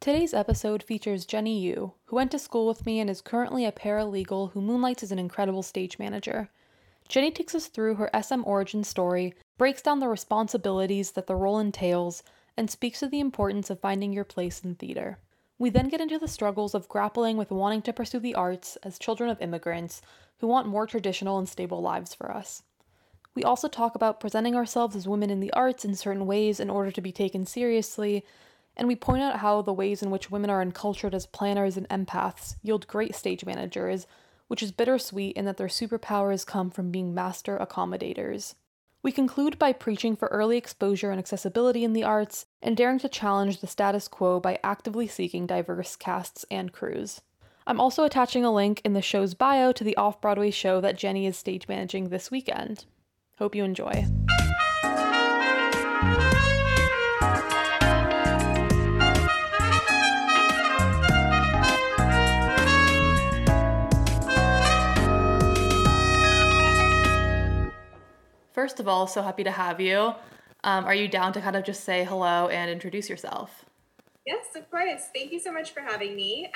Today's episode features Jennie Yu, who went to school with me and is currently a paralegal who moonlights as an incredible stage manager. Jennie takes us through her SM origin story, breaks down the responsibilities that the role entails, and speaks to the importance of finding your place in theater. We then get into the struggles of grappling with wanting to pursue the arts as children of immigrants who want more traditional and stable lives for us. We also talk about presenting ourselves as women in the arts in certain ways in order to be taken seriously, and we point out how the ways in which women are encultured as planners and empaths yield great stage managers, which is bittersweet in that their superpowers come from being master accommodators. We conclude by preaching for early exposure and accessibility in the arts, and daring to challenge the status quo by actively seeking diverse casts and crews. I'm also attaching a link in the show's bio to the off-Broadway show that Jennie is stage managing this weekend. Hope you enjoy. First of all, so happy to have you. Are you down to kind of just say hello and introduce yourself? Yes, of course. Thank you so much for having me.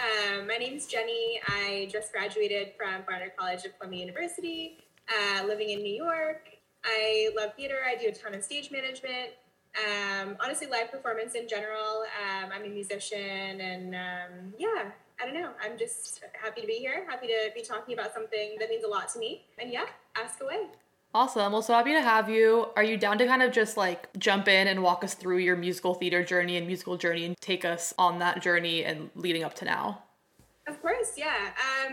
My name's Jennie. I just graduated from Barnard College of Columbia University, living in New York. I love theater. I do a ton of stage management. Honestly, live performance in general. I'm a musician and I don't know. I'm just happy to be here. Happy to be talking about something that means a lot to me. And yeah, ask away. Awesome. Well, so happy to have you. Are you down to kind of just like jump in and walk us through your musical theater journey and take us on that journey and leading up to now? Of course, yeah.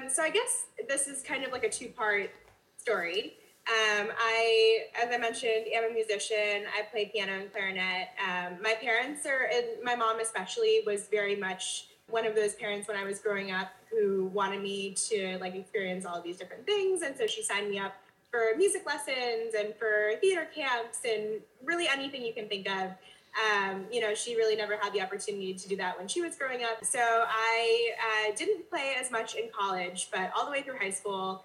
So I guess this is kind of like a two-part story. I, as I mentioned, am a musician. I play piano and clarinet. My parents and my mom especially was very much one of those parents when I was growing up who wanted me to like experience all of these different things. And so she signed me up for music lessons and for theater camps and really anything you can think of. She really never had the opportunity to do that when she was growing up. So I didn't play as much in college, but all the way through high school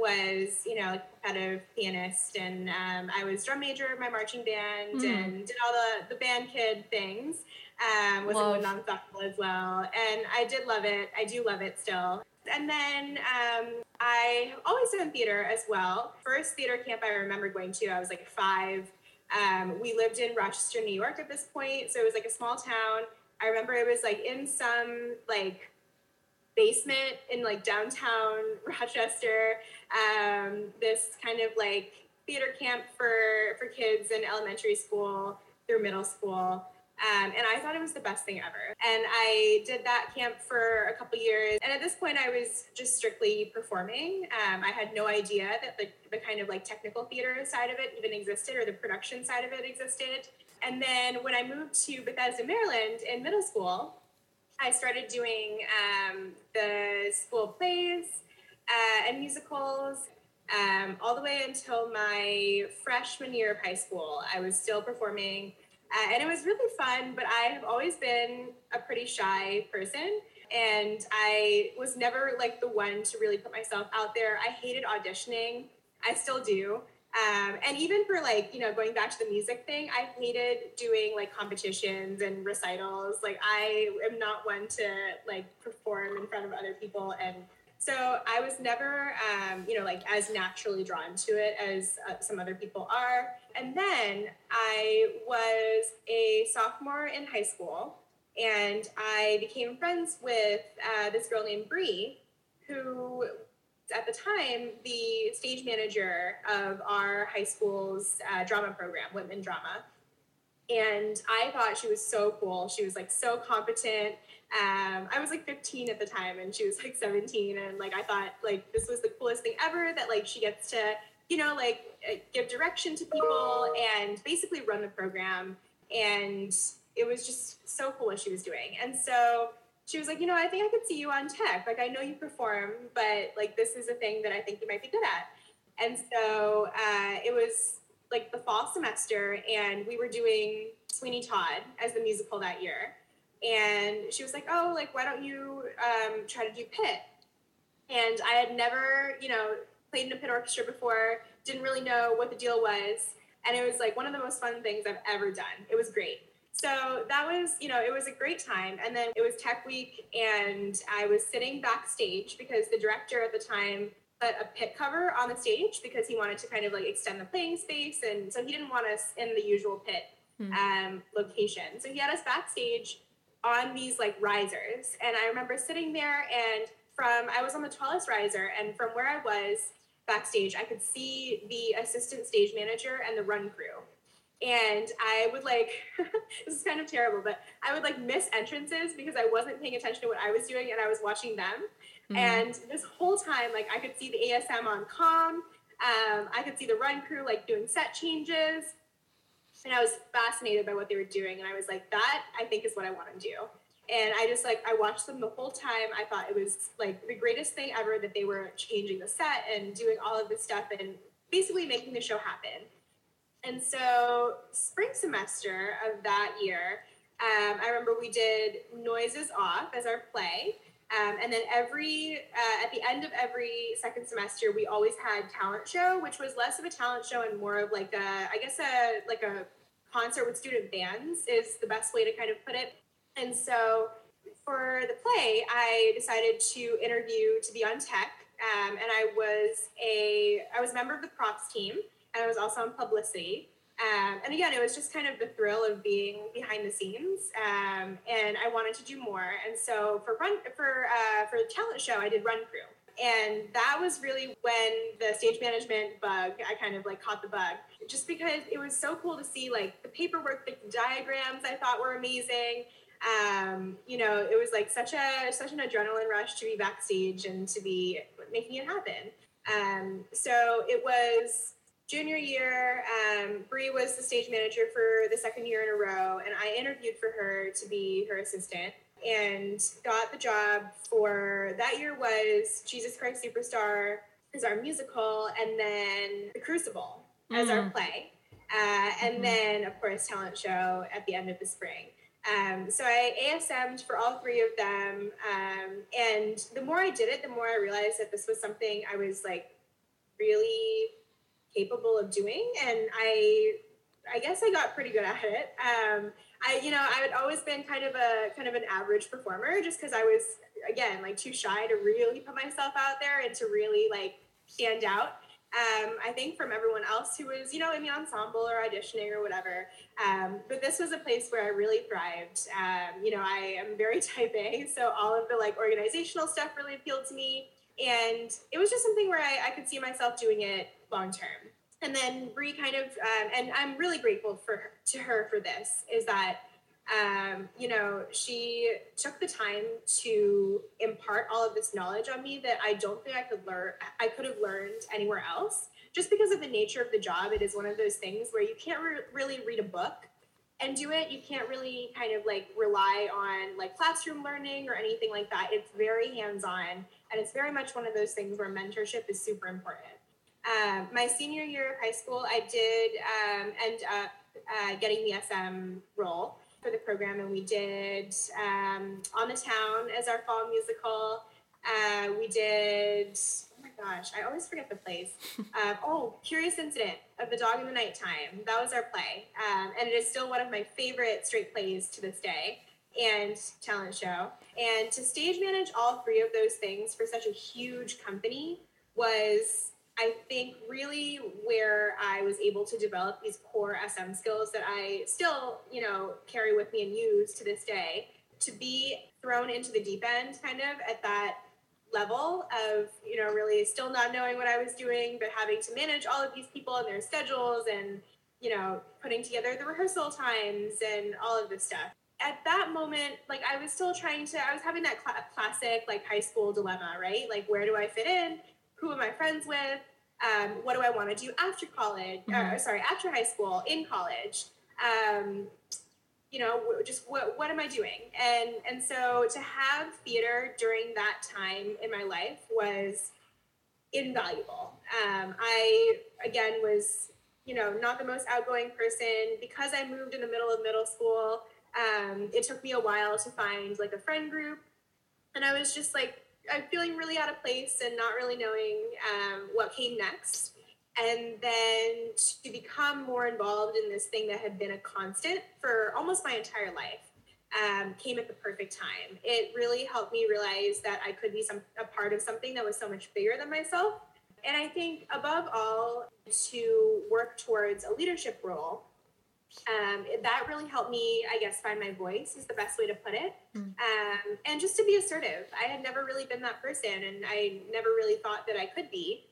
was, a competitive pianist. And I was drum major in my marching band and did all the band kid things. Was in women's ensemble as well. And I did love it. I do love it still. And then I always did in theater as well. First theater camp I remember going to, I was like 5. We lived in Rochester, New York at this point. So it was like a small town. I remember it was like in some like basement in like downtown Rochester. This kind of like theater camp for kids in elementary school through middle school. And I thought it was the best thing ever. And I did that camp for a couple years. And at this point, I was just strictly performing. I had no idea that the kind of like technical theater side of it even existed or the production side of it existed. And then when I moved to Bethesda, Maryland in middle school, I started doing the school plays and musicals. All the way until my freshman year of high school, I was still performing. And it was really fun, but I have always been a pretty shy person, and I was never like the one to really put myself out there. I hated auditioning. I still do. And even for like, going back to the music thing, I hated doing like competitions and recitals. Like I am not one to like perform in front of other people. And so I was never, as naturally drawn to it as some other people are. And then I was a sophomore in high school, and I became friends with this girl named Brie, who at the time, the stage manager of our high school's drama program, Whitman Drama. And I thought she was so cool. She was like so competent. I was like 15 at the time and she was like 17. And like, I thought like, this was the coolest thing ever that like, she gets to, give direction to people and basically run the program. And it was just so cool what she was doing. And so she was like, I think I could see you on tech. Like, I know you perform, but like, this is a thing that I think you might be good at. And so it was like the fall semester, and we were doing Sweeney Todd as the musical that year. And she was like, oh, like, why don't you try to do pit? And I had never, played in a pit orchestra before, didn't really know what the deal was. And it was like one of the most fun things I've ever done. It was great. So that was, you know, it was a great time. And then it was Tech Week, and I was sitting backstage because the director at the time put a pit cover on the stage because he wanted to kind of like extend the playing space. And so he didn't want us in the usual pit location. So he had us backstage on these like risers. And I remember sitting there, and I was on the tallest riser, and from where I was backstage, I could see the assistant stage manager and the run crew. And I would like, this is kind of terrible, but I would like miss entrances because I wasn't paying attention to what I was doing and I was watching them. Mm-hmm. And this whole time, like I could see the ASM on comm. I could see the run crew like doing set changes. And I was fascinated by what they were doing. And I was like, that I think is what I want to do. And I just like, I watched them the whole time. I thought it was like the greatest thing ever that they were changing the set and doing all of this stuff and basically making the show happen. And so spring semester of that year, I remember we did Noises Off as our play. And then at the end of every second semester, we always had talent show, which was less of a talent show and more of like a concert with student bands is the best way to kind of put it. And so for the play, I decided to interview to be on tech. And I was a member of the props team. And I was also on publicity. And again, it was just kind of the thrill of being behind the scenes. And I wanted to do more. And so for the talent show, I did run crew. And that was really when the stage management bug, I kind of like caught the bug, just because it was so cool to see like the paperwork, the diagrams I thought were amazing. You know, it was like such an adrenaline rush to be backstage and to be making it happen. So it was junior year. Brie was the stage manager for the second year in a row, and I interviewed for her to be her assistant and got the job for that year. Was Jesus Christ Superstar as our musical, and then The Crucible as our play, and then of course talent show at the end of the spring. So I ASM'd for all three of them, and the more I did it, the more I realized that this was something I was like really capable of doing, and I guess I got pretty good at it. I had always been kind of an average performer, just because I was again like too shy to really put myself out there and to really like stand out. I think from everyone else who was, you know, in the ensemble or auditioning or whatever. But this was a place where I really thrived. I am very type A, so all of the like organizational stuff really appealed to me, and it was just something where I could see myself doing it long term. And then Brie kind of, and I'm really grateful to her for this, is that, she took the time to impart all of this knowledge on me that I don't think I could have learned anywhere else, just because of the nature of the job. It is one of those things where you can't really read a book and do it. You can't really kind of like rely on like classroom learning or anything like that. It's very hands-on, and it's very much one of those things where mentorship is super important. My senior year of high school, I did end up getting the SM role for the program, and we did On the Town as our fall musical. We did, oh my gosh, I always forget the plays. Curious Incident of the Dog in the Nighttime. That was our play, and it is still one of my favorite straight plays to this day. And talent show. And to stage manage all three of those things for such a huge company was, I think, really where I was able to develop these core SM skills that I still, you know, carry with me and use to this day. To be thrown into the deep end kind of at that level of, you know, really still not knowing what I was doing, but having to manage all of these people and their schedules and, you know, putting together the rehearsal times and all of this stuff. At that moment, like I was still I was having that classic like high school dilemma, right? Like, where do I fit in? Who am I friends with? What do I want to do after college? After high school, in college. What am I doing? And so to have theater during that time in my life was invaluable. I, again, was, you know, not the most outgoing person because I moved in the middle of middle school. It took me a while to find like a friend group, and I was just like, I'm feeling really out of place and not really knowing what came next. and then to become more involved in this thing that had been a constant for almost my entire life came at the perfect time. It really helped me realize that I could be a part of something that was so much bigger than myself. And I think above all, to work towards a leadership role, that really helped me, I guess, find my voice is the best way to put it. And just to be assertive. I had never really been that person, and I never really thought that I could be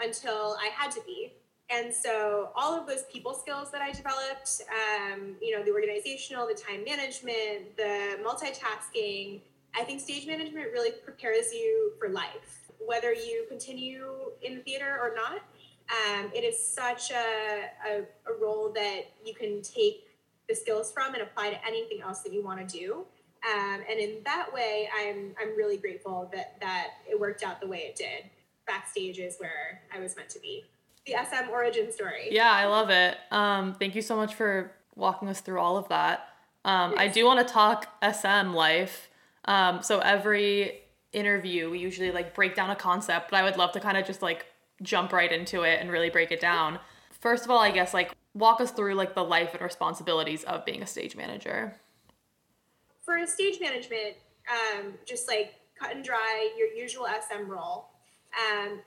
until I had to be. And so all of those people skills that I developed, the organizational, the time management, the multitasking, I think stage management really prepares you for life. Whether you continue in theater or not, it is such a role that you can take the skills from and apply to anything else that you want to do. And in that way, I'm really grateful that it worked out the way it did. Backstage is where I was meant to be. The SM origin story. Yeah, I love it. Thank you so much for walking us through all of that. Yes. I do want to talk SM life. So every interview, we usually break down a concept, but I would love to kind of just jump right into it and really break it down. First of all, I guess walk us through the life and responsibilities of being a stage manager. For a stage management, just cut and dry, your usual SM role.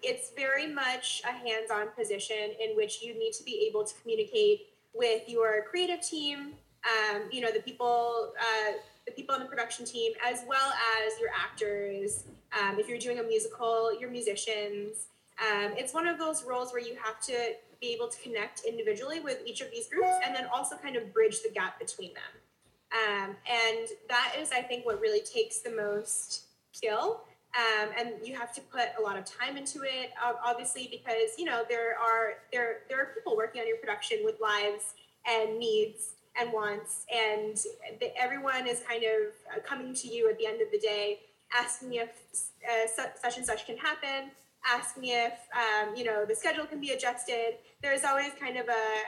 It's very much a hands-on position in which you need to be able to communicate with your creative team, the people on the production team, as well as your actors. If you're doing a musical, your musicians. It's one of those roles where you have to be able to connect individually with each of these groups and then also kind of bridge the gap between them. And that is, I think, what really takes the most skill. And you have to put a lot of time into it, obviously, because, there are people working on your production with lives and needs and wants, and everyone is kind of coming to you at the end of the day, asking if such and such can happen, asking if, the schedule can be adjusted. There's always kind of a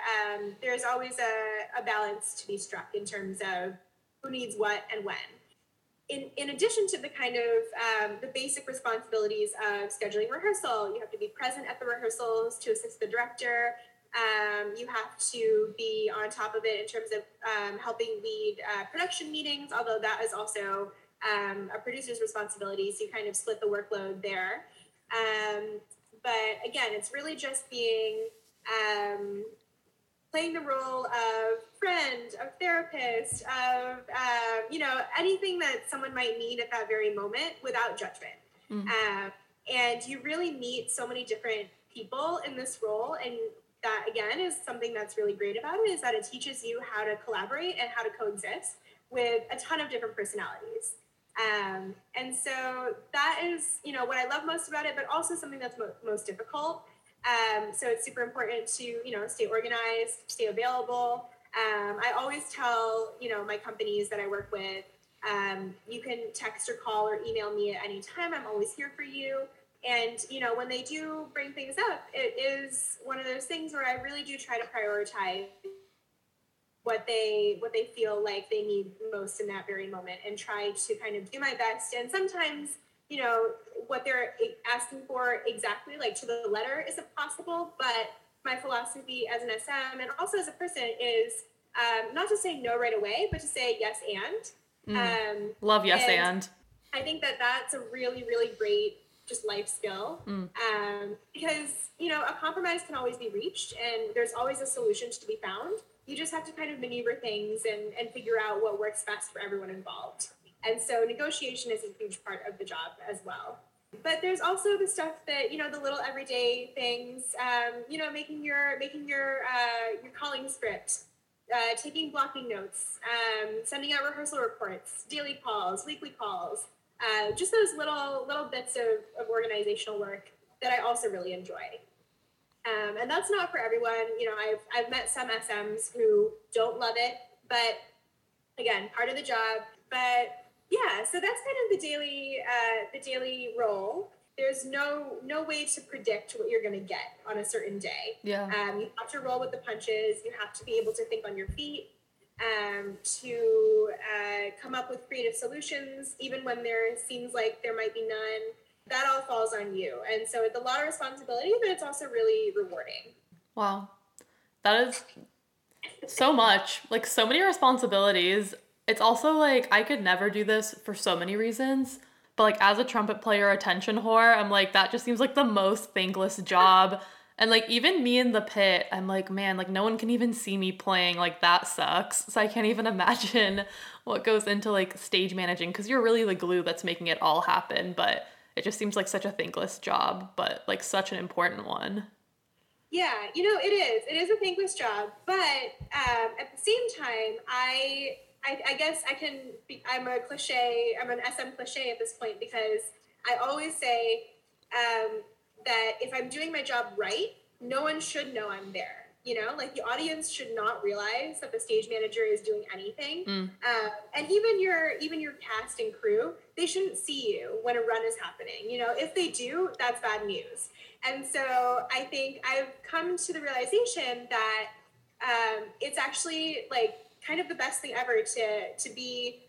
balance to be struck in terms of who needs what and when. In addition to the kind of the basic responsibilities of scheduling rehearsal, you have to be present at the rehearsals to assist the director. You have to be on top of it in terms of helping lead production meetings, although that is also a producer's responsibility, so you kind of split the workload there. But again, it's really just being playing the role of friend, of therapist, of, anything that someone might need at that very moment without judgment. Mm-hmm. And you really meet so many different people in this role. And that, again, is something that's really great about it, is that it teaches you how to collaborate and how to coexist with a ton of different personalities. And so that is, what I love most about it, but also something that's most difficult. So it's super important to, stay organized, stay available. I always tell, my companies that I work with, you can text or call or email me at any time. I'm always here for you. And, when they do bring things up, it is one of those things where I really do try to prioritize what they feel like they need most in that very moment and try to kind of do my best. And sometimes, what they're asking for exactly, to the letter, isn't possible. But my philosophy as an SM and also as a person is not to say no right away, but to say yes and. Love yes and. I think that that's a really, really great just life skill because, a compromise can always be reached and there's always a solution to be found. You just have to kind of maneuver things and figure out what works best for everyone involved. And so negotiation is a huge part of the job as well. But there's also the stuff that, the little everyday things, making your calling script, taking blocking notes, sending out rehearsal reports, daily calls, weekly calls, just those little bits of organizational work that I also really enjoy. And that's not for everyone. I've met some SMs who don't love it, but again, part of the job. But yeah, so that's kind of the daily role. There's no way to predict what you're going to get on a certain day. Yeah. You have to roll with the punches. You have to be able to think on your feet, to come up with creative solutions, even when there seems like there might be none. that all falls on you. And so it's a lot of responsibility, but it's also really rewarding. Wow. That is so much, like so many responsibilities. It's also like, I could never do this for so many reasons, but like as a trumpet player attention whore, I'm like, that just seems like the most thankless job. And like, even me in the pit, I'm like, man, like no one can even see me playing, like that sucks. So I can't even imagine what goes into like stage managing, because you're really the glue that's making it all happen. But it just seems like such a thankless job, but like such an important one. Yeah, you know, it is. It is a thankless job, but at the same time, I guess I can be, I'm an SM cliche at this point, because I always say that if I'm doing my job right, no one should know I'm there. You know, like the audience should not realize that the stage manager is doing anything. And even your cast and crew, they shouldn't see you when a run is happening. You know, if they do, that's bad news. And so I think I've come to the realization that it's actually like kind of the best thing ever to be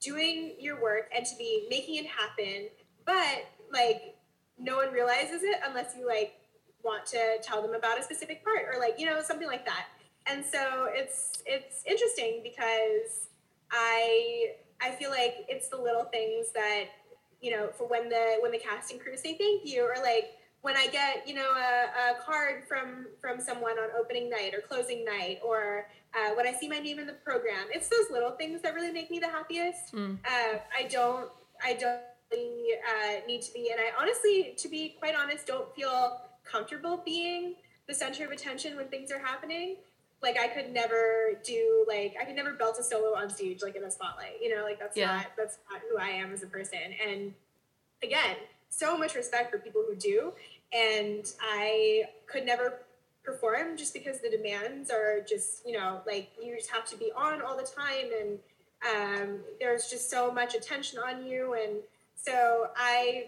doing your work and to be making it happen, but like no one realizes it unless you like want to tell them about a specific part or like, you know, something like that. And so it's interesting because I feel like it's the little things that, you know, for when the cast and crew say thank you, or like when I get, you know, a card from someone on opening night or closing night, or when I see my name in the program, it's those little things that really make me the happiest. I don't really need to be, and I honestly, to be quite honest, don't feel comfortable being the center of attention when things are happening. Like I could never belt a solo on stage, like in a spotlight, you know, like that's not who I am as a person. And again, so much respect for people who do, and I could never perform just because the demands are just, you know, like you just have to be on all the time, and there's just so much attention on you. And so I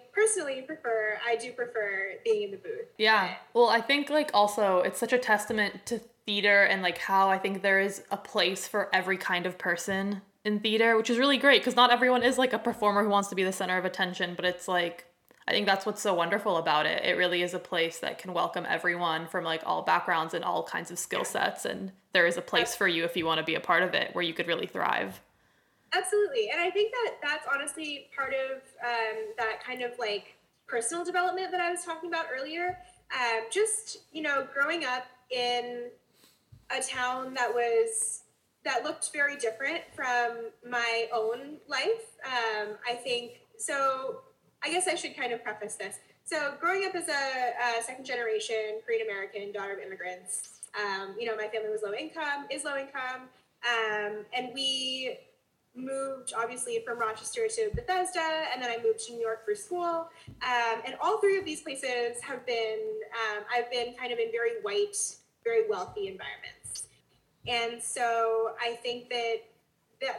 do prefer being in the booth. Yeah, well, I think like also it's such a testament to theater and like how I think there is a place for every kind of person in theater, which is really great, because not everyone is like a performer who wants to be the center of attention, but it's like, I think that's what's so wonderful about it. It really is a place that can welcome everyone from like all backgrounds and all kinds of skill sets. And there is a place for you if you want to be a part of it where you could really thrive. Absolutely. And I think that that's honestly part of that kind of like personal development that I was talking about earlier. Just, you know, growing up in a town that looked very different from my own life. I think so. I guess I should kind of preface this. So growing up as a second-generation Korean-American daughter of immigrants, you know, my family was low income, and we moved, obviously, from Rochester to Bethesda, and then I moved to New York for school. And all three of these places have been, I've been kind of in very white, very wealthy environments. And so I think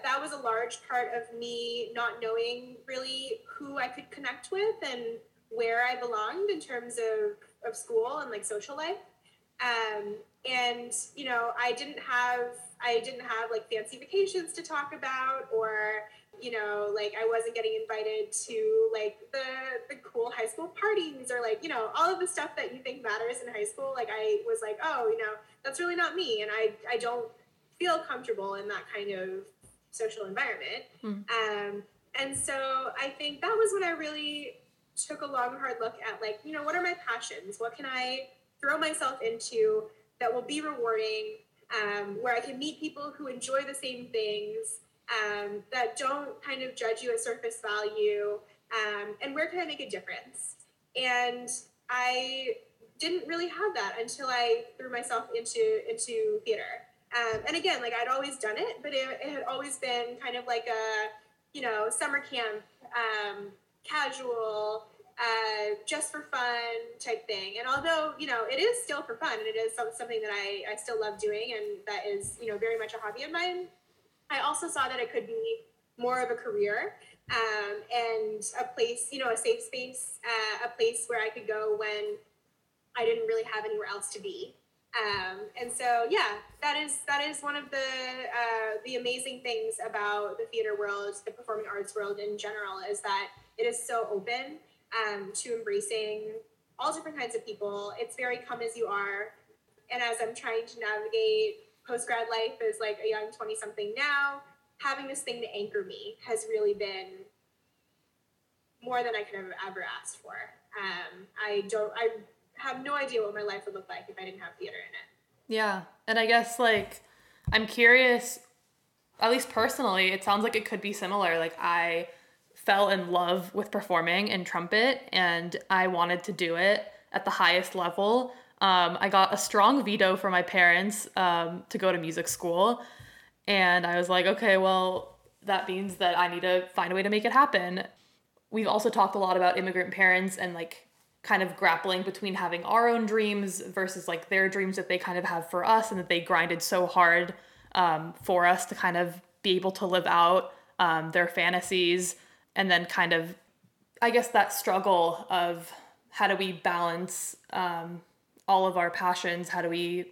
that was a large part of me not knowing really who I could connect with and where I belonged in terms of school and like social life. And, you know, I didn't have like fancy vacations to talk about, or, you know, like I wasn't getting invited to like the cool high school parties, or like, you know, all of the stuff that you think matters in high school. Like I was like, oh, you know, that's really not me. And I don't feel comfortable in that kind of social environment. And so I think that was when I really took a long, hard look at like, you know, what are my passions? What can I throw myself into that will be rewarding, where I can meet people who enjoy the same things, that don't kind of judge you at surface value, and where can I make a difference? And I didn't really have that until I threw myself into theater. And again, like I'd always done it, but it had always been kind of like a, you know, summer camp, casual, just for fun type thing. And although, you know, it is still for fun, and it is something that I still love doing, and that is, you know, very much a hobby of mine, I also saw that it could be more of a career, and a place, you know, a safe space, a place where I could go when I didn't really have anywhere else to be. And so, yeah, that is one of the amazing things about the theater world, the performing arts world in general, is that it is so open. to embracing all different kinds of people. It's very come as you are. And as I'm trying to navigate post-grad life as like a young 20-something now, having this thing to anchor me has really been more than I could have ever asked for. I have no idea what my life would look like if I didn't have theater in it. Yeah. And I guess like, I'm curious, at least personally, it sounds like it could be similar. Like I fell in love with performing and trumpet and I wanted to do it at the highest level. I got a strong veto from my parents to go to music school. And I was like, okay, well, that means that I need to find a way to make it happen. We've also talked a lot about immigrant parents and like kind of grappling between having our own dreams versus like their dreams that they kind of have for us and that they grinded so hard for us to kind of be able to live out their fantasies. And then kind of, I guess, that struggle of how do we balance all of our passions? How do we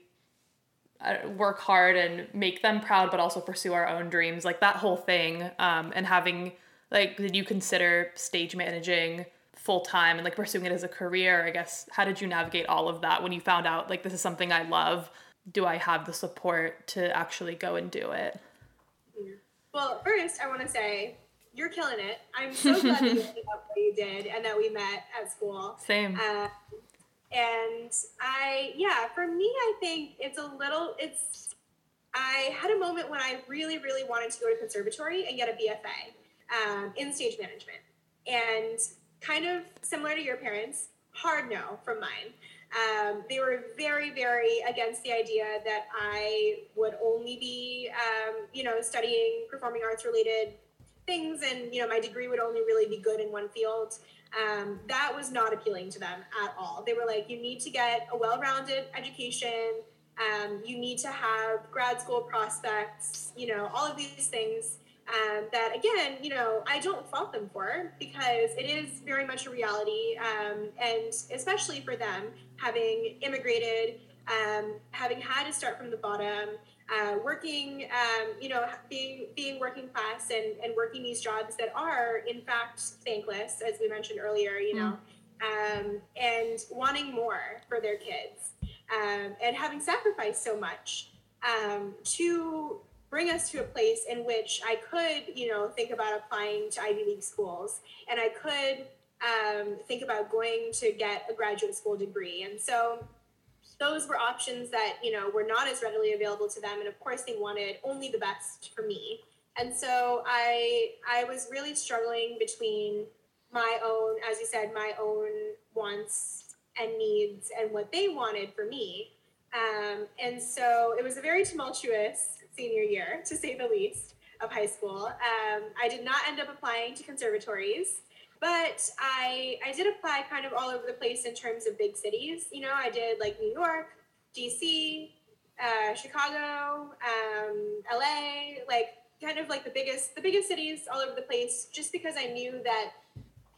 work hard and make them proud, but also pursue our own dreams? Like that whole thing and having... Like, did you consider stage managing full-time and, like, pursuing it as a career? I guess, how did you navigate all of that when you found out, like, this is something I love? Do I have the support to actually go and do it? Yeah. Well, first, I want to say you're killing it. I'm so glad that you ended up what you did and that we met at school. Same. For me, I think I had a moment when I really, really wanted to go to conservatory and get a BFA. In stage management, and kind of similar to your parents, hard no from mine. They were very, very against the idea that I would only be, studying performing arts related things. And, my degree would only really be good in one field. That was not appealing to them at all. They were like, you need to get a well-rounded education. You need to have grad school prospects, all of these things. That again, I don't fault them for, because it is very much a reality, and especially for them, having immigrated, having had to start from the bottom, working, being working class and working these jobs that are, in fact, thankless, as we mentioned earlier, and wanting more for their kids, and having sacrificed so much to bring us to a place in which I could, think about applying to Ivy League schools, and I could think about going to get a graduate school degree. And so those were options that, were not as readily available to them. And of course they wanted only the best for me. And so I was really struggling between my own, as you said, my own wants and needs and what they wanted for me. And so it was a very tumultuous senior year, to say the least, of high school. I did not end up applying to conservatories, but I did apply kind of all over the place in terms of big cities. I did like New York, DC, Chicago, LA, like kind of like the biggest cities all over the place, just because I knew that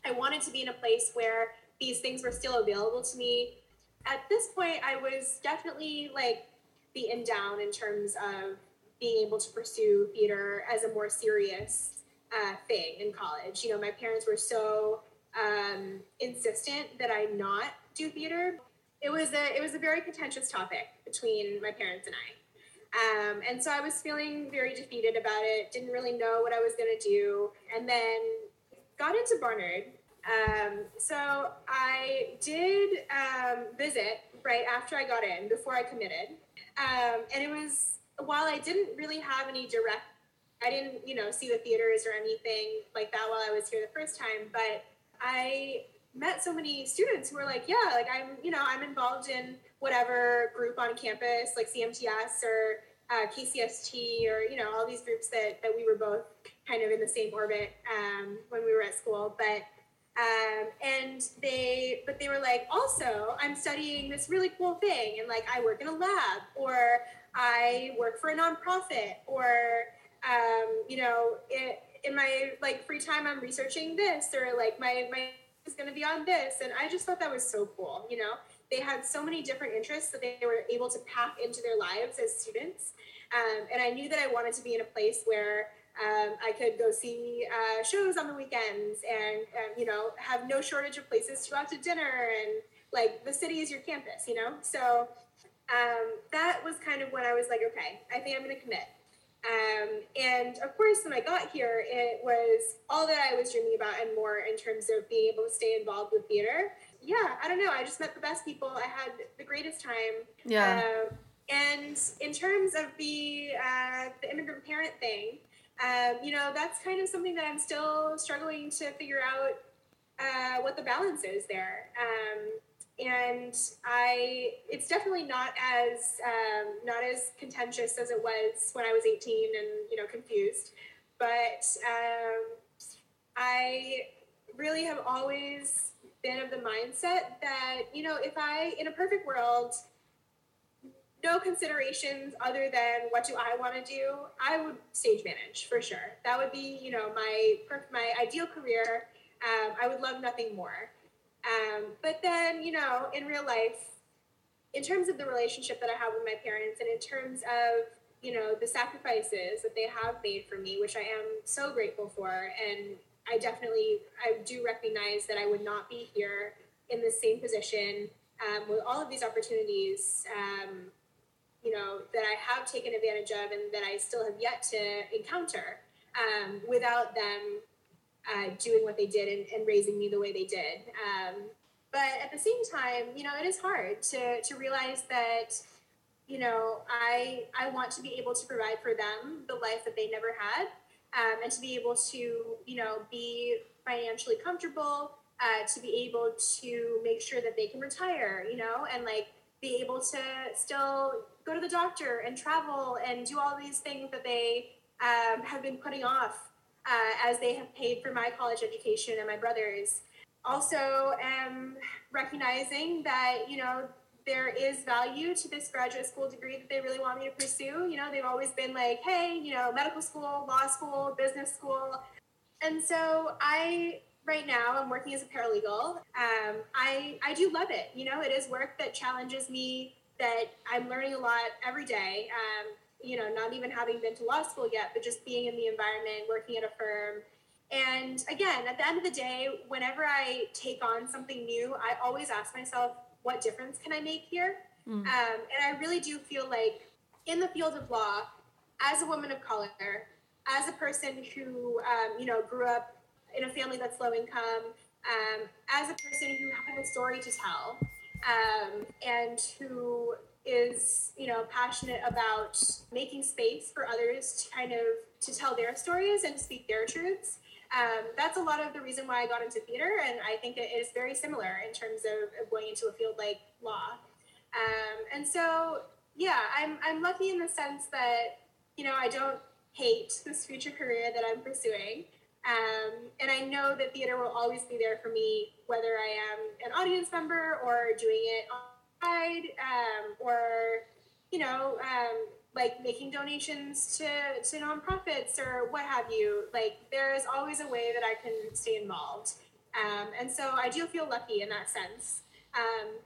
I wanted to be in a place where these things were still available to me. At this point, I was definitely like beaten down in terms of being able to pursue theater as a more serious thing in college. My parents were so insistent that I not do theater. It was a very contentious topic between my parents and I. And so I was feeling very defeated about it, didn't really know what I was going to do, and then got into Barnard. So I did visit right after I got in, before I committed. And it was... While I didn't really have any direct, I didn't, see the theaters or anything like that while I was here the first time, but I met so many students who were like, yeah, like I'm involved in whatever group on campus, like CMTS or KCST or, all these groups that we were both kind of in the same orbit when we were at school. But they were like, also, I'm studying this really cool thing. And like, I work in a lab, or I work for a nonprofit, or, in my like free time, I'm researching this, or like my is going to be on this. And I just thought that was so cool. They had so many different interests that they were able to pack into their lives as students. And I knew that I wanted to be in a place where I could go see shows on the weekends and, you know, have no shortage of places to go out to dinner. And like the city is your campus, you know? So that was kind of when I was like, okay, I think I'm going to commit. And of course, when I got here, it was all that I was dreaming about and more in terms of being able to stay involved with theater. Yeah, I don't know. I just met the best people. I had the greatest time. Yeah. And in terms of the immigrant parent thing, you know, that's kind of something that I'm still struggling to figure out what the balance is there. And it's definitely not as contentious as it was when I was 18 and, you know, confused, but I really have always been of the mindset that, you know, if I, in a perfect world, no considerations other than what do I want to do, I would stage manage for sure. That would be, you know, my ideal career. I would love nothing more. But then, you know, in real life, in terms of the relationship that I have with my parents and in terms of, you know, the sacrifices that they have made for me, which I am so grateful for. And I do recognize that I would not be here in the same position with all of these opportunities, you know, that I have taken advantage of and that I still have yet to encounter without them doing what they did and raising me the way they did. But at the same time, you know, it is hard to realize that, you know, I want to be able to provide for them the life that they never had, and to be able to, you know, be financially comfortable, to be able to make sure that they can retire, you know, and like be able to still go to the doctor and travel and do all these things that they have been putting off as they have paid for my college education and my brother's. Also am recognizing that, you know, there is value to this graduate school degree that they really want me to pursue. You know, they've always been like, hey, you know, medical school, law school, business school. And so right now, I'm working as a paralegal. I do love it. You know, it is work that challenges me, that I'm learning a lot every day. You know, not even having been to law school yet, but just being in the environment, working at a firm. And again, at the end of the day, whenever I take on something new, I always ask myself, what difference can I make here? Mm. And I really do feel like in the field of law, as a woman of color, as a person who, you know, grew up in a family that's low income, as a person who has a story to tell, and who is, you know, passionate about making space for others to kind of to tell their stories and speak their truths. That's a lot of the reason why I got into theater, and I think it is very similar in terms of going into a field like law. And so, yeah, I'm lucky in the sense that, you know, I don't hate this future career that I'm pursuing. And I know that theater will always be there for me, whether I am an audience member or doing it or, you know, like making donations to nonprofits or what have you. Like, there is always a way that I can stay involved. And so I do feel lucky in that sense,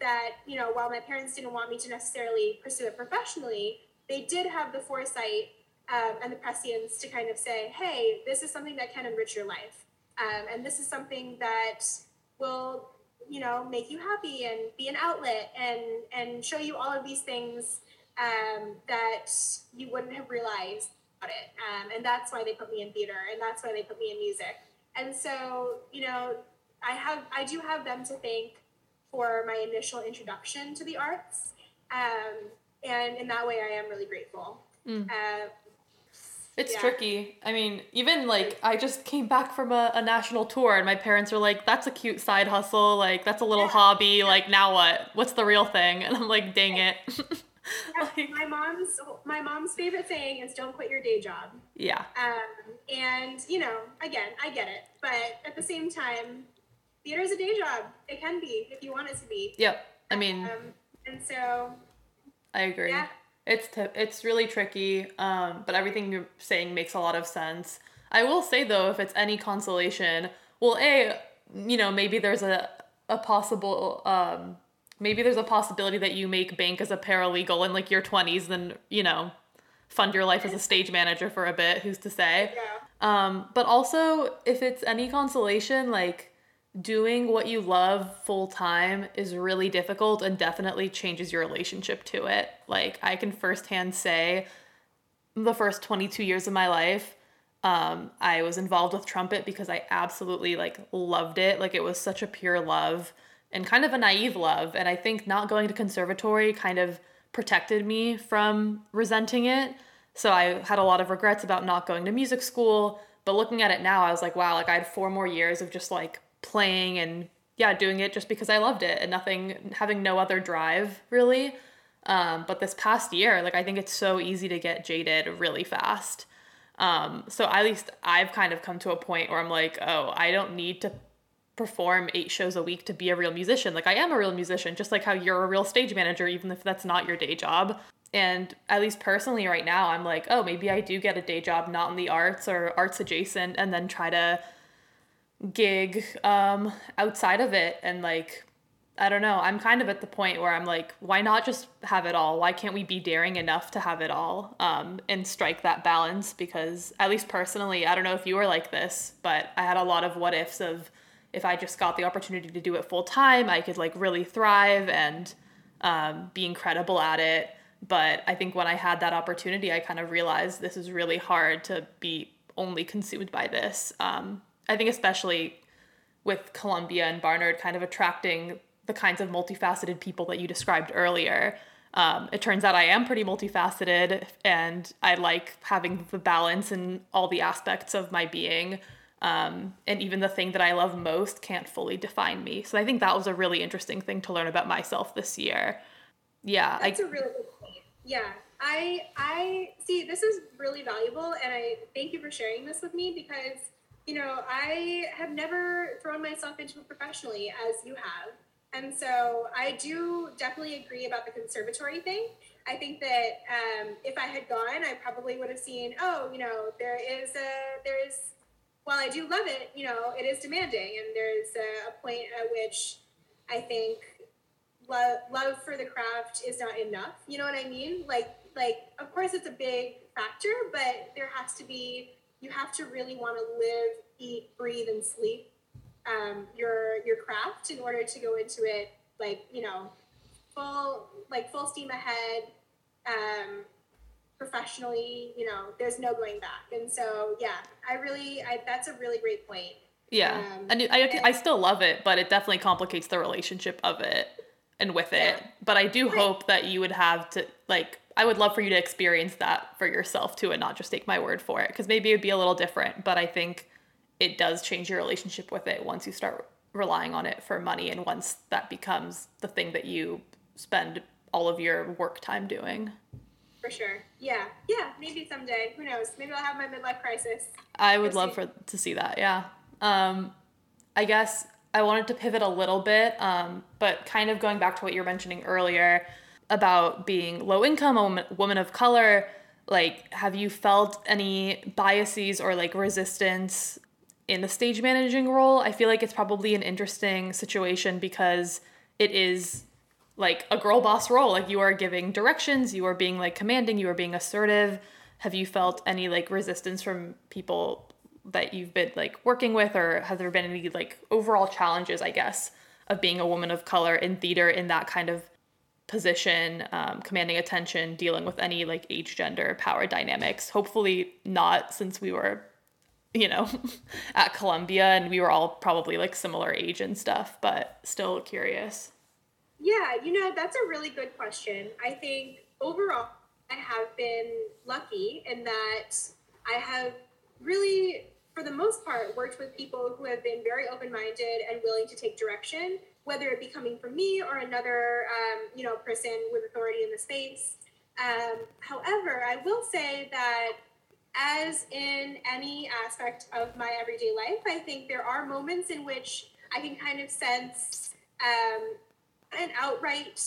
that, you know, while my parents didn't want me to necessarily pursue it professionally, they did have the foresight and the prescience to kind of say, hey, this is something that can enrich your life. And this is something that will, you know, make you happy and be an outlet and show you all of these things that you wouldn't have realized about it. And that's why they put me in theater, and that's why they put me in music. And so, you know, I do have them to thank for my initial introduction to the arts. And in that way, I am really grateful. Mm. It's tricky. I mean, even like I just came back from a national tour and my parents were like, that's a cute side hustle. Like, that's a little hobby. Yeah. Like, now what? What's the real thing? And I'm like, dang it. Yeah, like, my mom's favorite thing is don't quit your day job. Yeah. And, you know, again, I get it. But at the same time, theater is a day job. It can be if you want it to be. Yep. I mean. And so. I agree. Yeah. It's really tricky, but everything you're saying makes a lot of sense. I will say, though, if it's any consolation, well, A, you know, maybe there's a possible, maybe there's a possibility that you make bank as a paralegal in, like, your 20s, then, you know, fund your life as a stage manager for a bit, who's to say? Yeah. But also, if it's any consolation, like, doing what you love full-time is really difficult and definitely changes your relationship to it. Like, I can firsthand say the first 22 years of my life, I was involved with trumpet because I absolutely, like, loved it. Like, it was such a pure love and kind of a naive love. And I think not going to conservatory kind of protected me from resenting it. So I had a lot of regrets about not going to music school. But looking at it now, I was like, wow, like, I had 4 more years of just, like, playing and doing it just because I loved it and nothing, having no other drive really. But this past year, like, I think it's so easy to get jaded really fast. So at least I've kind of come to a point where I'm like, oh, I don't need to perform 8 shows a week to be a real musician. Like, I am a real musician, just like how you're a real stage manager, even if that's not your day job. And at least personally right now, I'm like, oh, maybe I do get a day job not in the arts or arts adjacent, and then try to gig outside of it. And, like, I don't know, I'm kind of at the point where I'm like, why not just have it all? Why can't we be daring enough to have it all and strike that balance? Because at least personally, I don't know if you were like this, but I had a lot of what ifs of, if I just got the opportunity to do it full time, I could, like, really thrive and be incredible at it. But I think when I had that opportunity, I kind of realized this is really hard to be only consumed by this. I think especially with Columbia and Barnard kind of attracting the kinds of multifaceted people that you described earlier. It turns out I am pretty multifaceted, and I like having the balance in all the aspects of my being. And even the thing that I love most can't fully define me. So I think that was a really interesting thing to learn about myself this year. Yeah. That's a really good point. Yeah. I see, this is really valuable, and I thank you for sharing this with me because, you know, I have never thrown myself into it professionally as you have. And so I do definitely agree about the conservatory thing. I think that if I had gone, I probably would have seen, oh, you know, there is, while I do love it, you know, it is demanding. And there's a point at which I think love for the craft is not enough. You know what I mean? Like, of course it's a big factor, but there has to be, you have to really want to live, eat, breathe, and sleep your craft in order to go into it, like, you know, full steam ahead, professionally. You know, there's no going back. And so, yeah, I that's a really great point. Yeah, and I still love it, but it definitely complicates the relationship of it and with it. But I do hope that you would have to, like, I would love for you to experience that for yourself too and not just take my word for it, because maybe it would be a little different, but I think it does change your relationship with it once you start relying on it for money and once that becomes the thing that you spend all of your work time doing. For sure. Yeah. Yeah. Maybe someday. Who knows? Maybe I'll have my midlife crisis. I would love to see that. Yeah. I guess I wanted to pivot a little bit, but kind of going back to what you were mentioning earlier about being low income, a woman of color, like, have you felt any biases or, like, resistance in the stage managing role? I feel like it's probably an interesting situation because it is, like, a girl boss role. Like, you are giving directions, you are being, like, commanding, you are being assertive. Have you felt any, like, resistance from people that you've been, like, working with, or have there been any, like, overall challenges, I guess, of being a woman of color in theater in that kind of position, commanding attention, dealing with any, like, age, gender, power dynamics? Hopefully not, since we were, you know, at Columbia and we were all probably, like, similar age and stuff, but still curious. Yeah, you know, that's a really good question. I think overall I have been lucky in that I have really, for the most part, worked with people who have been very open-minded and willing to take direction, whether it be coming from me or another, you know, person with authority in the space. However, I will say that as in any aspect of my everyday life, I think there are moments in which I can kind of sense an outright,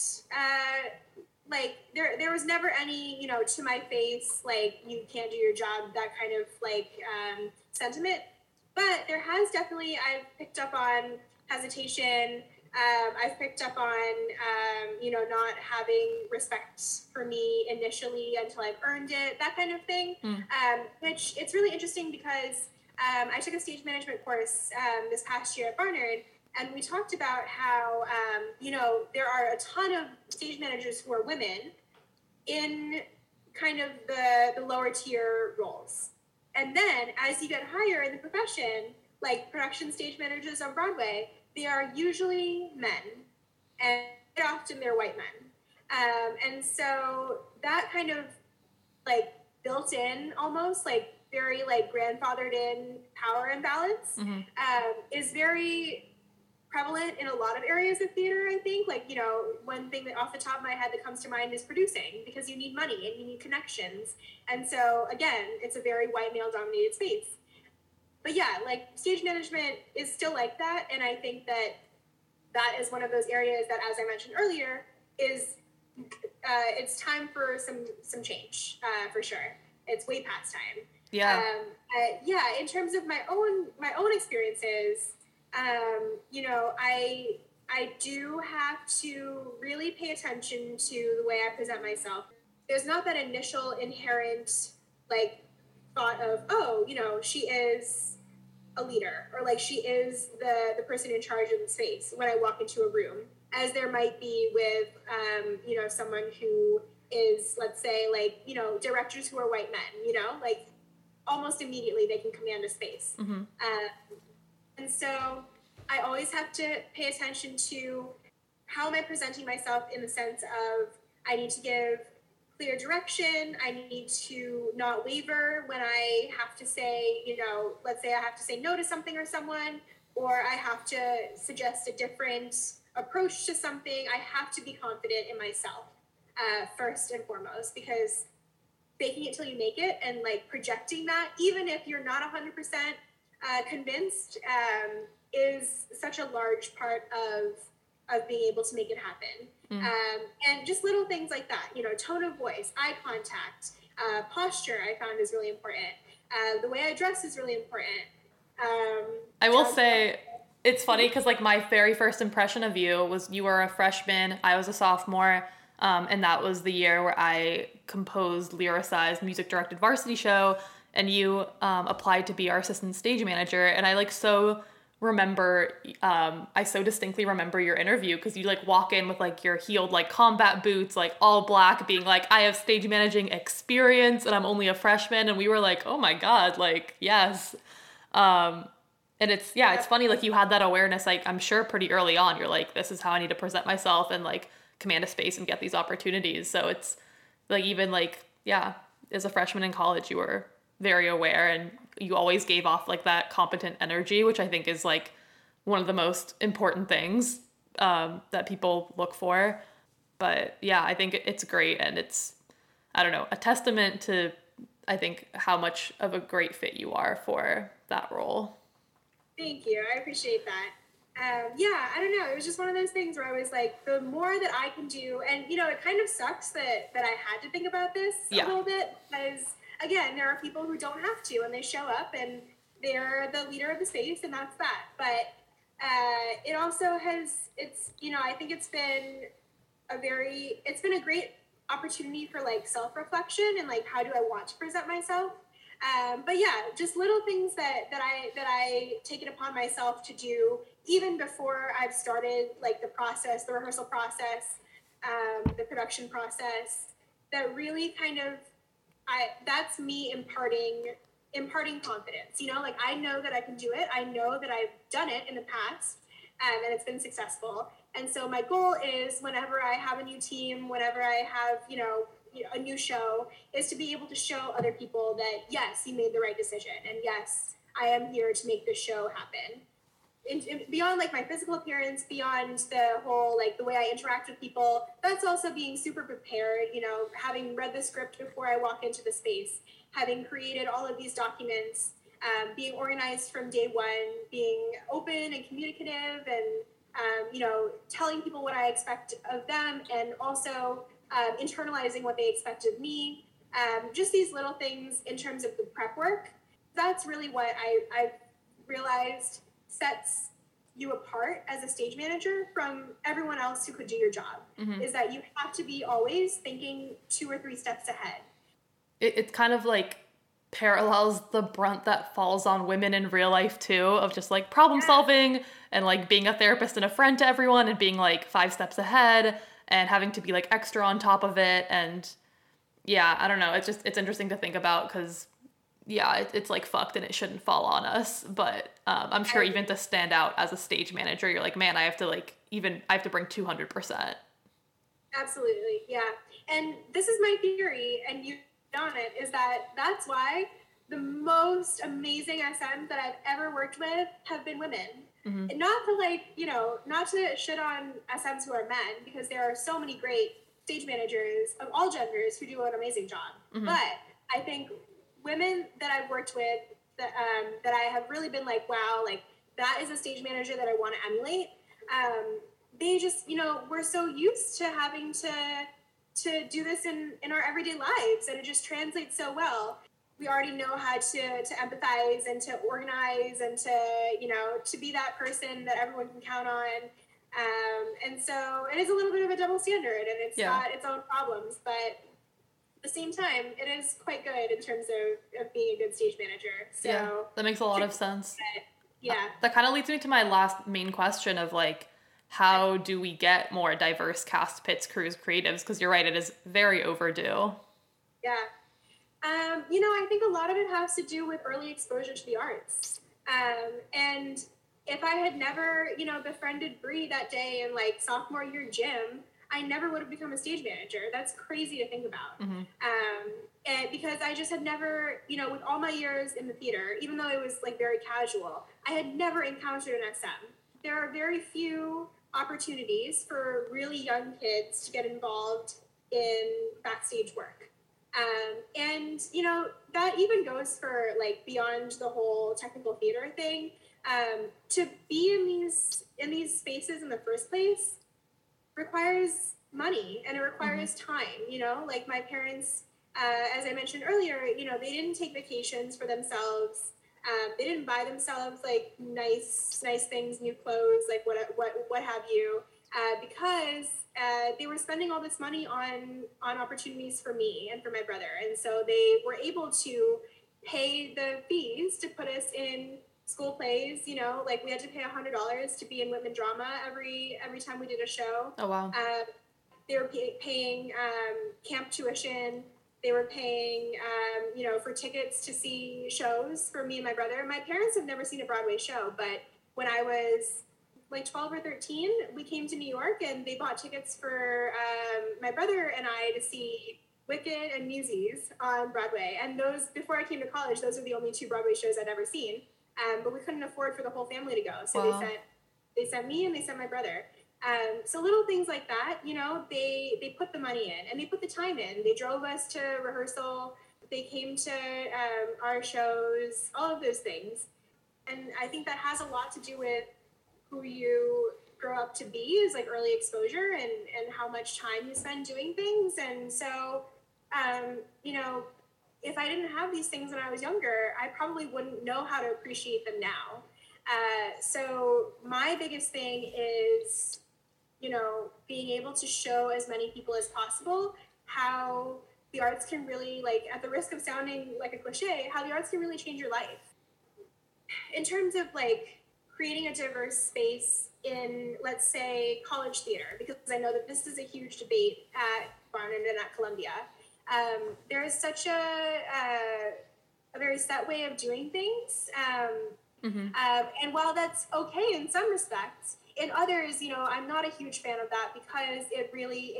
like, there was never any, you know, to my face, like, you can't do your job, that kind of, like, sentiment. But there has definitely, I've picked up on hesitation, I've picked up on, not having respect for me initially until I've earned it, that kind of thing, which it's really interesting because I took a stage management course this past year at Barnard, and we talked about how, there are a ton of stage managers who are women in kind of the lower tier roles. And then as you get higher in the profession, like production stage managers on Broadway, they are usually men, and often they're white men. And so that kind of like built in almost like very like grandfathered in power imbalance is very prevalent in a lot of areas of theater, I think. Like, one thing that off the top of my head that comes to mind is producing, because you need money and you need connections. And so, again, it's a very white male-dominated space. But yeah, like, stage management is still like that, and I think that that is one of those areas that, as I mentioned earlier, is it's time for some change, for sure. It's way past time. Yeah. In terms of my own experiences, I do have to really pay attention to the way I present myself. There's not that initial inherent, like, thought of, she is a leader, or like she is the person in charge of the space when I walk into a room, as there might be with, someone who is, let's say, like, directors who are white men, like almost immediately they can command a space. Mm-hmm. And so I always have to pay attention to how am I presenting myself in the sense of I need to give clear direction. I need to not waver when I have to say, let's say I have to say no to something or someone, or I have to suggest a different approach to something. I have to be confident in myself first and foremost, because faking it till you make it and like projecting that, even if you're not 100% convinced, is such a large part of being able to make it happen. Mm. And just little things like that, tone of voice, eye contact, posture, I found is really important. The way I dress is really important. I will say it's funny because like my very first impression of you was you were a freshman, I was a sophomore, and that was the year where I composed, lyricized, music directed Varsity Show. And you applied to be our assistant stage manager. And I so distinctly remember your interview, because you like walk in with like your heeled like combat boots, like all black, being like, I have stage managing experience and I'm only a freshman. And we were like, oh my God, like, yes. And it's, yeah, it's funny. Like you had that awareness, like I'm sure pretty early on, you're like, this is how I need to present myself and like command a space and get these opportunities. So it's like, even like, yeah, as a freshman in college, you were very aware, and you always gave off like that competent energy, which I think is like one of the most important things that people look for. But yeah, I think it's great, and it's, I don't know, a testament to, I think, how much of a great fit you are for that role. Thank you. I appreciate that. I don't know. It was just one of those things where I was like, the more that I can do, and it kind of sucks that I had to think about this a little bit, because again, there are people who don't have to, and they show up, and they're the leader of the space, and that's that. But it also I think it's been a great opportunity for, like, self-reflection and, like, how do I want to present myself? But, yeah, just little things that I take it upon myself to do even before I've started, like, the rehearsal process, the production process, that really kind of, that's me imparting confidence, like I know that I can do it. I know that I've done it in the past, and it's been successful. And so my goal is, whenever I have a new team, whenever I have, a new show, is to be able to show other people that, yes, you made the right decision. And yes, I am here to make this show happen. And beyond like my physical appearance, beyond the whole like the way I interact with people, that's also being super prepared, having read the script before I walk into the space, having created all of these documents, being organized from day one, being open and communicative, and telling people what I expect of them, and also internalizing what they expect of me. Just these little things in terms of the prep work, that's really what I've realized sets you apart as a stage manager from everyone else who could do your job, mm-hmm. is that you have to be always thinking 2 or 3 steps ahead. It kind of like parallels the brunt that falls on women in real life too, of just like problem solving and like being a therapist and a friend to everyone and being like 5 steps ahead and having to be like extra on top of it. And yeah, I don't know. It's just, it's interesting to think about because yeah, it's like fucked and it shouldn't fall on us. But I'm sure even to stand out as a stage manager, you're like, man, I have to bring 200%. Absolutely. Yeah. And this is my theory, and you on it, is that that's why the most amazing SMs that I've ever worked with have been women. Mm-hmm. And not to not to shit on SMs who are men, because there are so many great stage managers of all genders who do an amazing job. Mm-hmm. But I think women that I've worked with that I have really been like, wow, like that is a stage manager that I want to emulate. They just, we're so used to having to do this in our everyday lives, and it just translates so well. We already know how to empathize and to organize and to be that person that everyone can count on. And so it is a little bit of a double standard, and it's got its own problems, but at the same time, it is quite good in terms of being a good stage manager. So yeah, that makes a lot of sense. Yeah. That kind of leads me to my last main question of how do we get more diverse cast, pits, crews, creatives? Because you're right, it is very overdue. Yeah. I think a lot of it has to do with early exposure to the arts. And if I had never, befriended Brie that day in sophomore year gym, I never would have become a stage manager. That's crazy to think about. Mm-hmm. And because I just had never, with all my years in the theater, even though it was very casual, I had never encountered an SM. There are very few opportunities for really young kids to get involved in backstage work. That even goes for beyond the whole technical theater thing. To be in these spaces in the first place requires money, and it requires mm-hmm. time. My parents, as I mentioned earlier, they didn't take vacations for themselves. They didn't buy themselves nice things, new clothes, what have you, because they were spending all this money on opportunities for me and for my brother. And so they were able to pay the fees to put us in school plays. We had to pay $100 to be in Whitman Drama every time we did a show. Oh wow! They were paying camp tuition. They were paying, for tickets to see shows for me and my brother. My parents have never seen a Broadway show, but when I was 12 or 13, we came to New York and they bought tickets for my brother and I to see Wicked and Newsies on Broadway. And those, before I came to college, those were the only 2 Broadway shows I'd ever seen. But we couldn't afford for the whole family to go. So wow. They sent me and they sent my brother. So little things like that, they put the money in and they put the time in. They drove us to rehearsal. They came to our shows, all of those things. And I think that has a lot to do with who you grow up to be, is early exposure and how much time you spend doing things. And so, if I didn't have these things when I was younger, I probably wouldn't know how to appreciate them now. So my biggest thing is, being able to show as many people as possible how the arts can really, at the risk of sounding like a cliche, how the arts can really change your life. In terms of, creating a diverse space in, let's say, college theater, because I know that this is a huge debate at Barnard and at Columbia. There is such a very set way of doing things. Mm-hmm. And while that's okay in some respects, in others, I'm not a huge fan of that because it really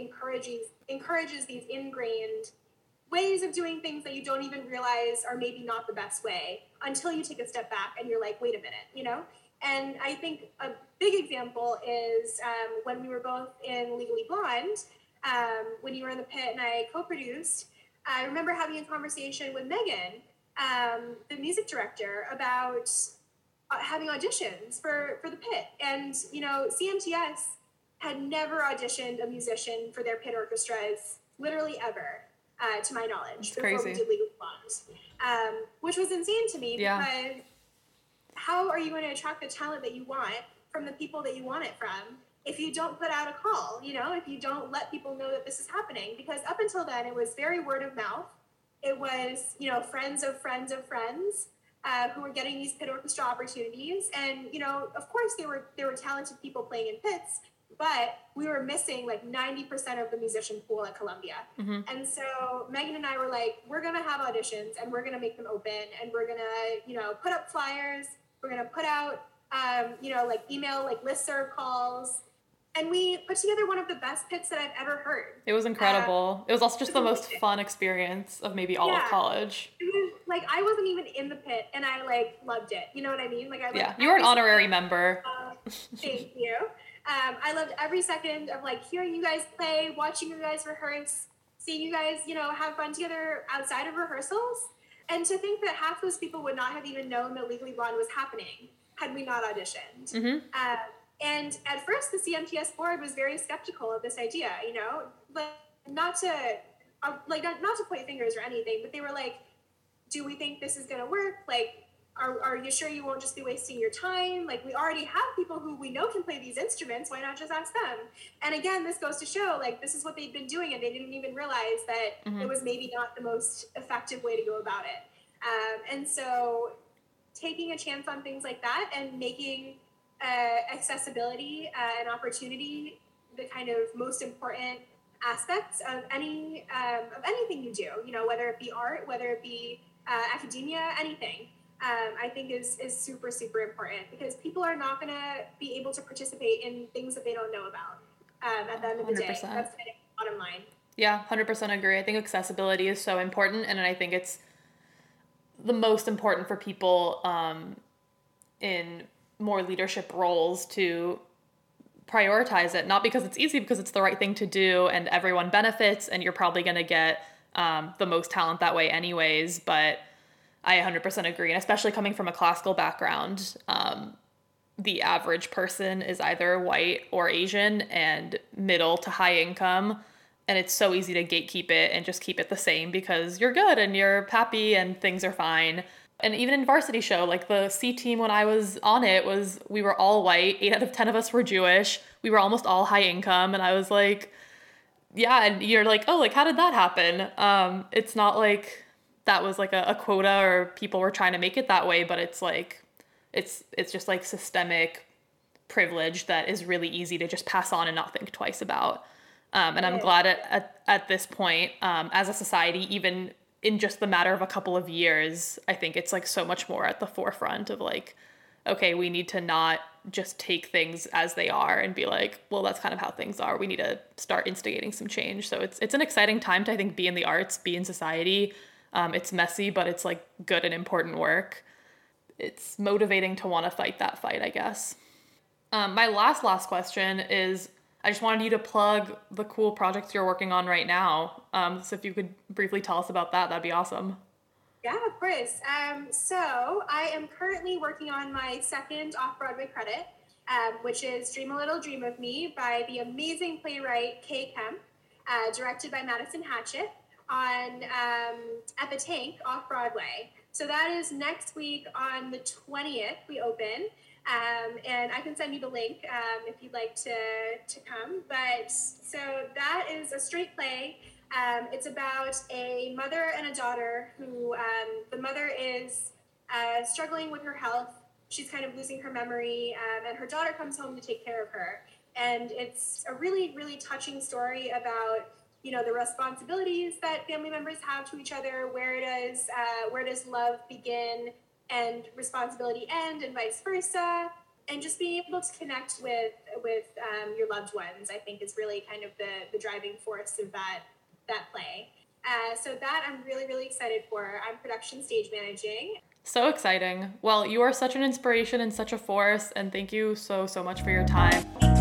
encourages these ingrained ways of doing things that you don't even realize are maybe not the best way until you take a step back and you're like, wait a minute, And I think a big example is when we were both in Legally Blonde, when you were in the pit and I co-produced, I remember having a conversation with Megan, the music director, about having auditions for the pit. And, CMTS had never auditioned a musician for their pit orchestras, literally ever, to my knowledge, before we did Legal Blonde, which was insane to me because how are you going to attract the talent that you want from the people that you want it from if you don't put out a call, you know, if you don't let people know that this is happening. Because up until then, it was very word of mouth. It was, you know, friends of friends of friends who were getting these pit orchestra opportunities. And, you know, of course, there were talented people playing in pits, but we were missing like 90% of the musician pool at Columbia. Mm-hmm. And so Megan and I were like, we're going to have auditions and we're going to make them open and we're going to, you know, put up flyers. We're going to put out, you know, like email, like listserv calls. And we put together one of the best pits that I've ever heard. It was incredible. It was also just the most fun experience of maybe all of college. It was, like, I wasn't even in the pit, and I, like, loved it. You know what I mean? Like, I you were an honorary member. Thank you. I loved every second of, like, hearing you guys play, watching you guys rehearse, seeing you guys, you know, have fun together outside of rehearsals. And to think that half those people would not have even known that Legally Blonde was happening had we not auditioned. Mm-hmm. And at first, the CMTS board was very skeptical of this idea, you know, but not to point fingers or anything, but they were like, do we think this is going to work? Like, are you sure you won't just be wasting your time? Like, we already have people who we know can play these instruments. Why not just ask them? And again, this goes to show, like, this is what they'd been doing, and they didn't even realize that it was maybe not the most effective way to go about it. And so taking a chance on things like that and making accessibility and opportunity the kind of most important aspects of any of anything you do, you know, whether it be art, whether it be academia, anything, I think is super, super important, because people are not going to be able to participate in things that they don't know about at the end of the 100%. Day. That's kind of bottom line. Yeah, 100% agree. I think accessibility is so important, and I think it's the most important for people in more leadership roles to prioritize it, not because it's easy, because it's the right thing to do and everyone benefits, and you're probably going to get the most talent that way anyways. But I 100% agree. And especially coming from a classical background, the average person is either white or Asian and middle to high income. And it's so easy to gatekeep it and just keep it the same because you're good and you're happy and things are fine. And even in Varsity Show, like the C team when I was on it was, we were all white, 8 out of 10 of us were Jewish, we were almost all high income, and I was like, yeah, and you're like, oh, like how did that happen? It's not like that was like a quota or people were trying to make it that way, but it's like, it's just like systemic privilege that is really easy to just pass on and not think twice about. And I'm glad at this point, as a society, even in just the matter of a couple of years, I think it's like so much more at the forefront of like, okay, we need to not just take things as they are and be like, well, that's kind of how things are. We need to start instigating some change. So it's an exciting time to, I think, be in the arts, be in society. It's messy, but it's like good and important work. It's motivating to want to fight that fight, I guess. My last question is, I just wanted you to plug the cool projects you're working on right now. So if you could briefly tell us about that, that'd be awesome. Yeah, of course. So I am currently working on my second off-Broadway credit, which is Dream a Little Dream of Me by the amazing playwright Kay Kemp, directed by Madison Hatchett on at the Tank off-Broadway. So that is next week on the 20th we open. And I can send you the link if you'd like to come. But so that is a straight play. It's about a mother and a daughter who the mother is struggling with her health. She's kind of losing her memory, and her daughter comes home to take care of her. And it's a really, really touching story about, you know, the responsibilities that family members have to each other, where does love begin and responsibility end, and vice versa, and just being able to connect with your loved ones, I think, is really kind of the driving force of that play. So that I'm really, really excited for. I'm production stage managing. So exciting. Well, you are such an inspiration and such a force, and thank you so, so much for your time.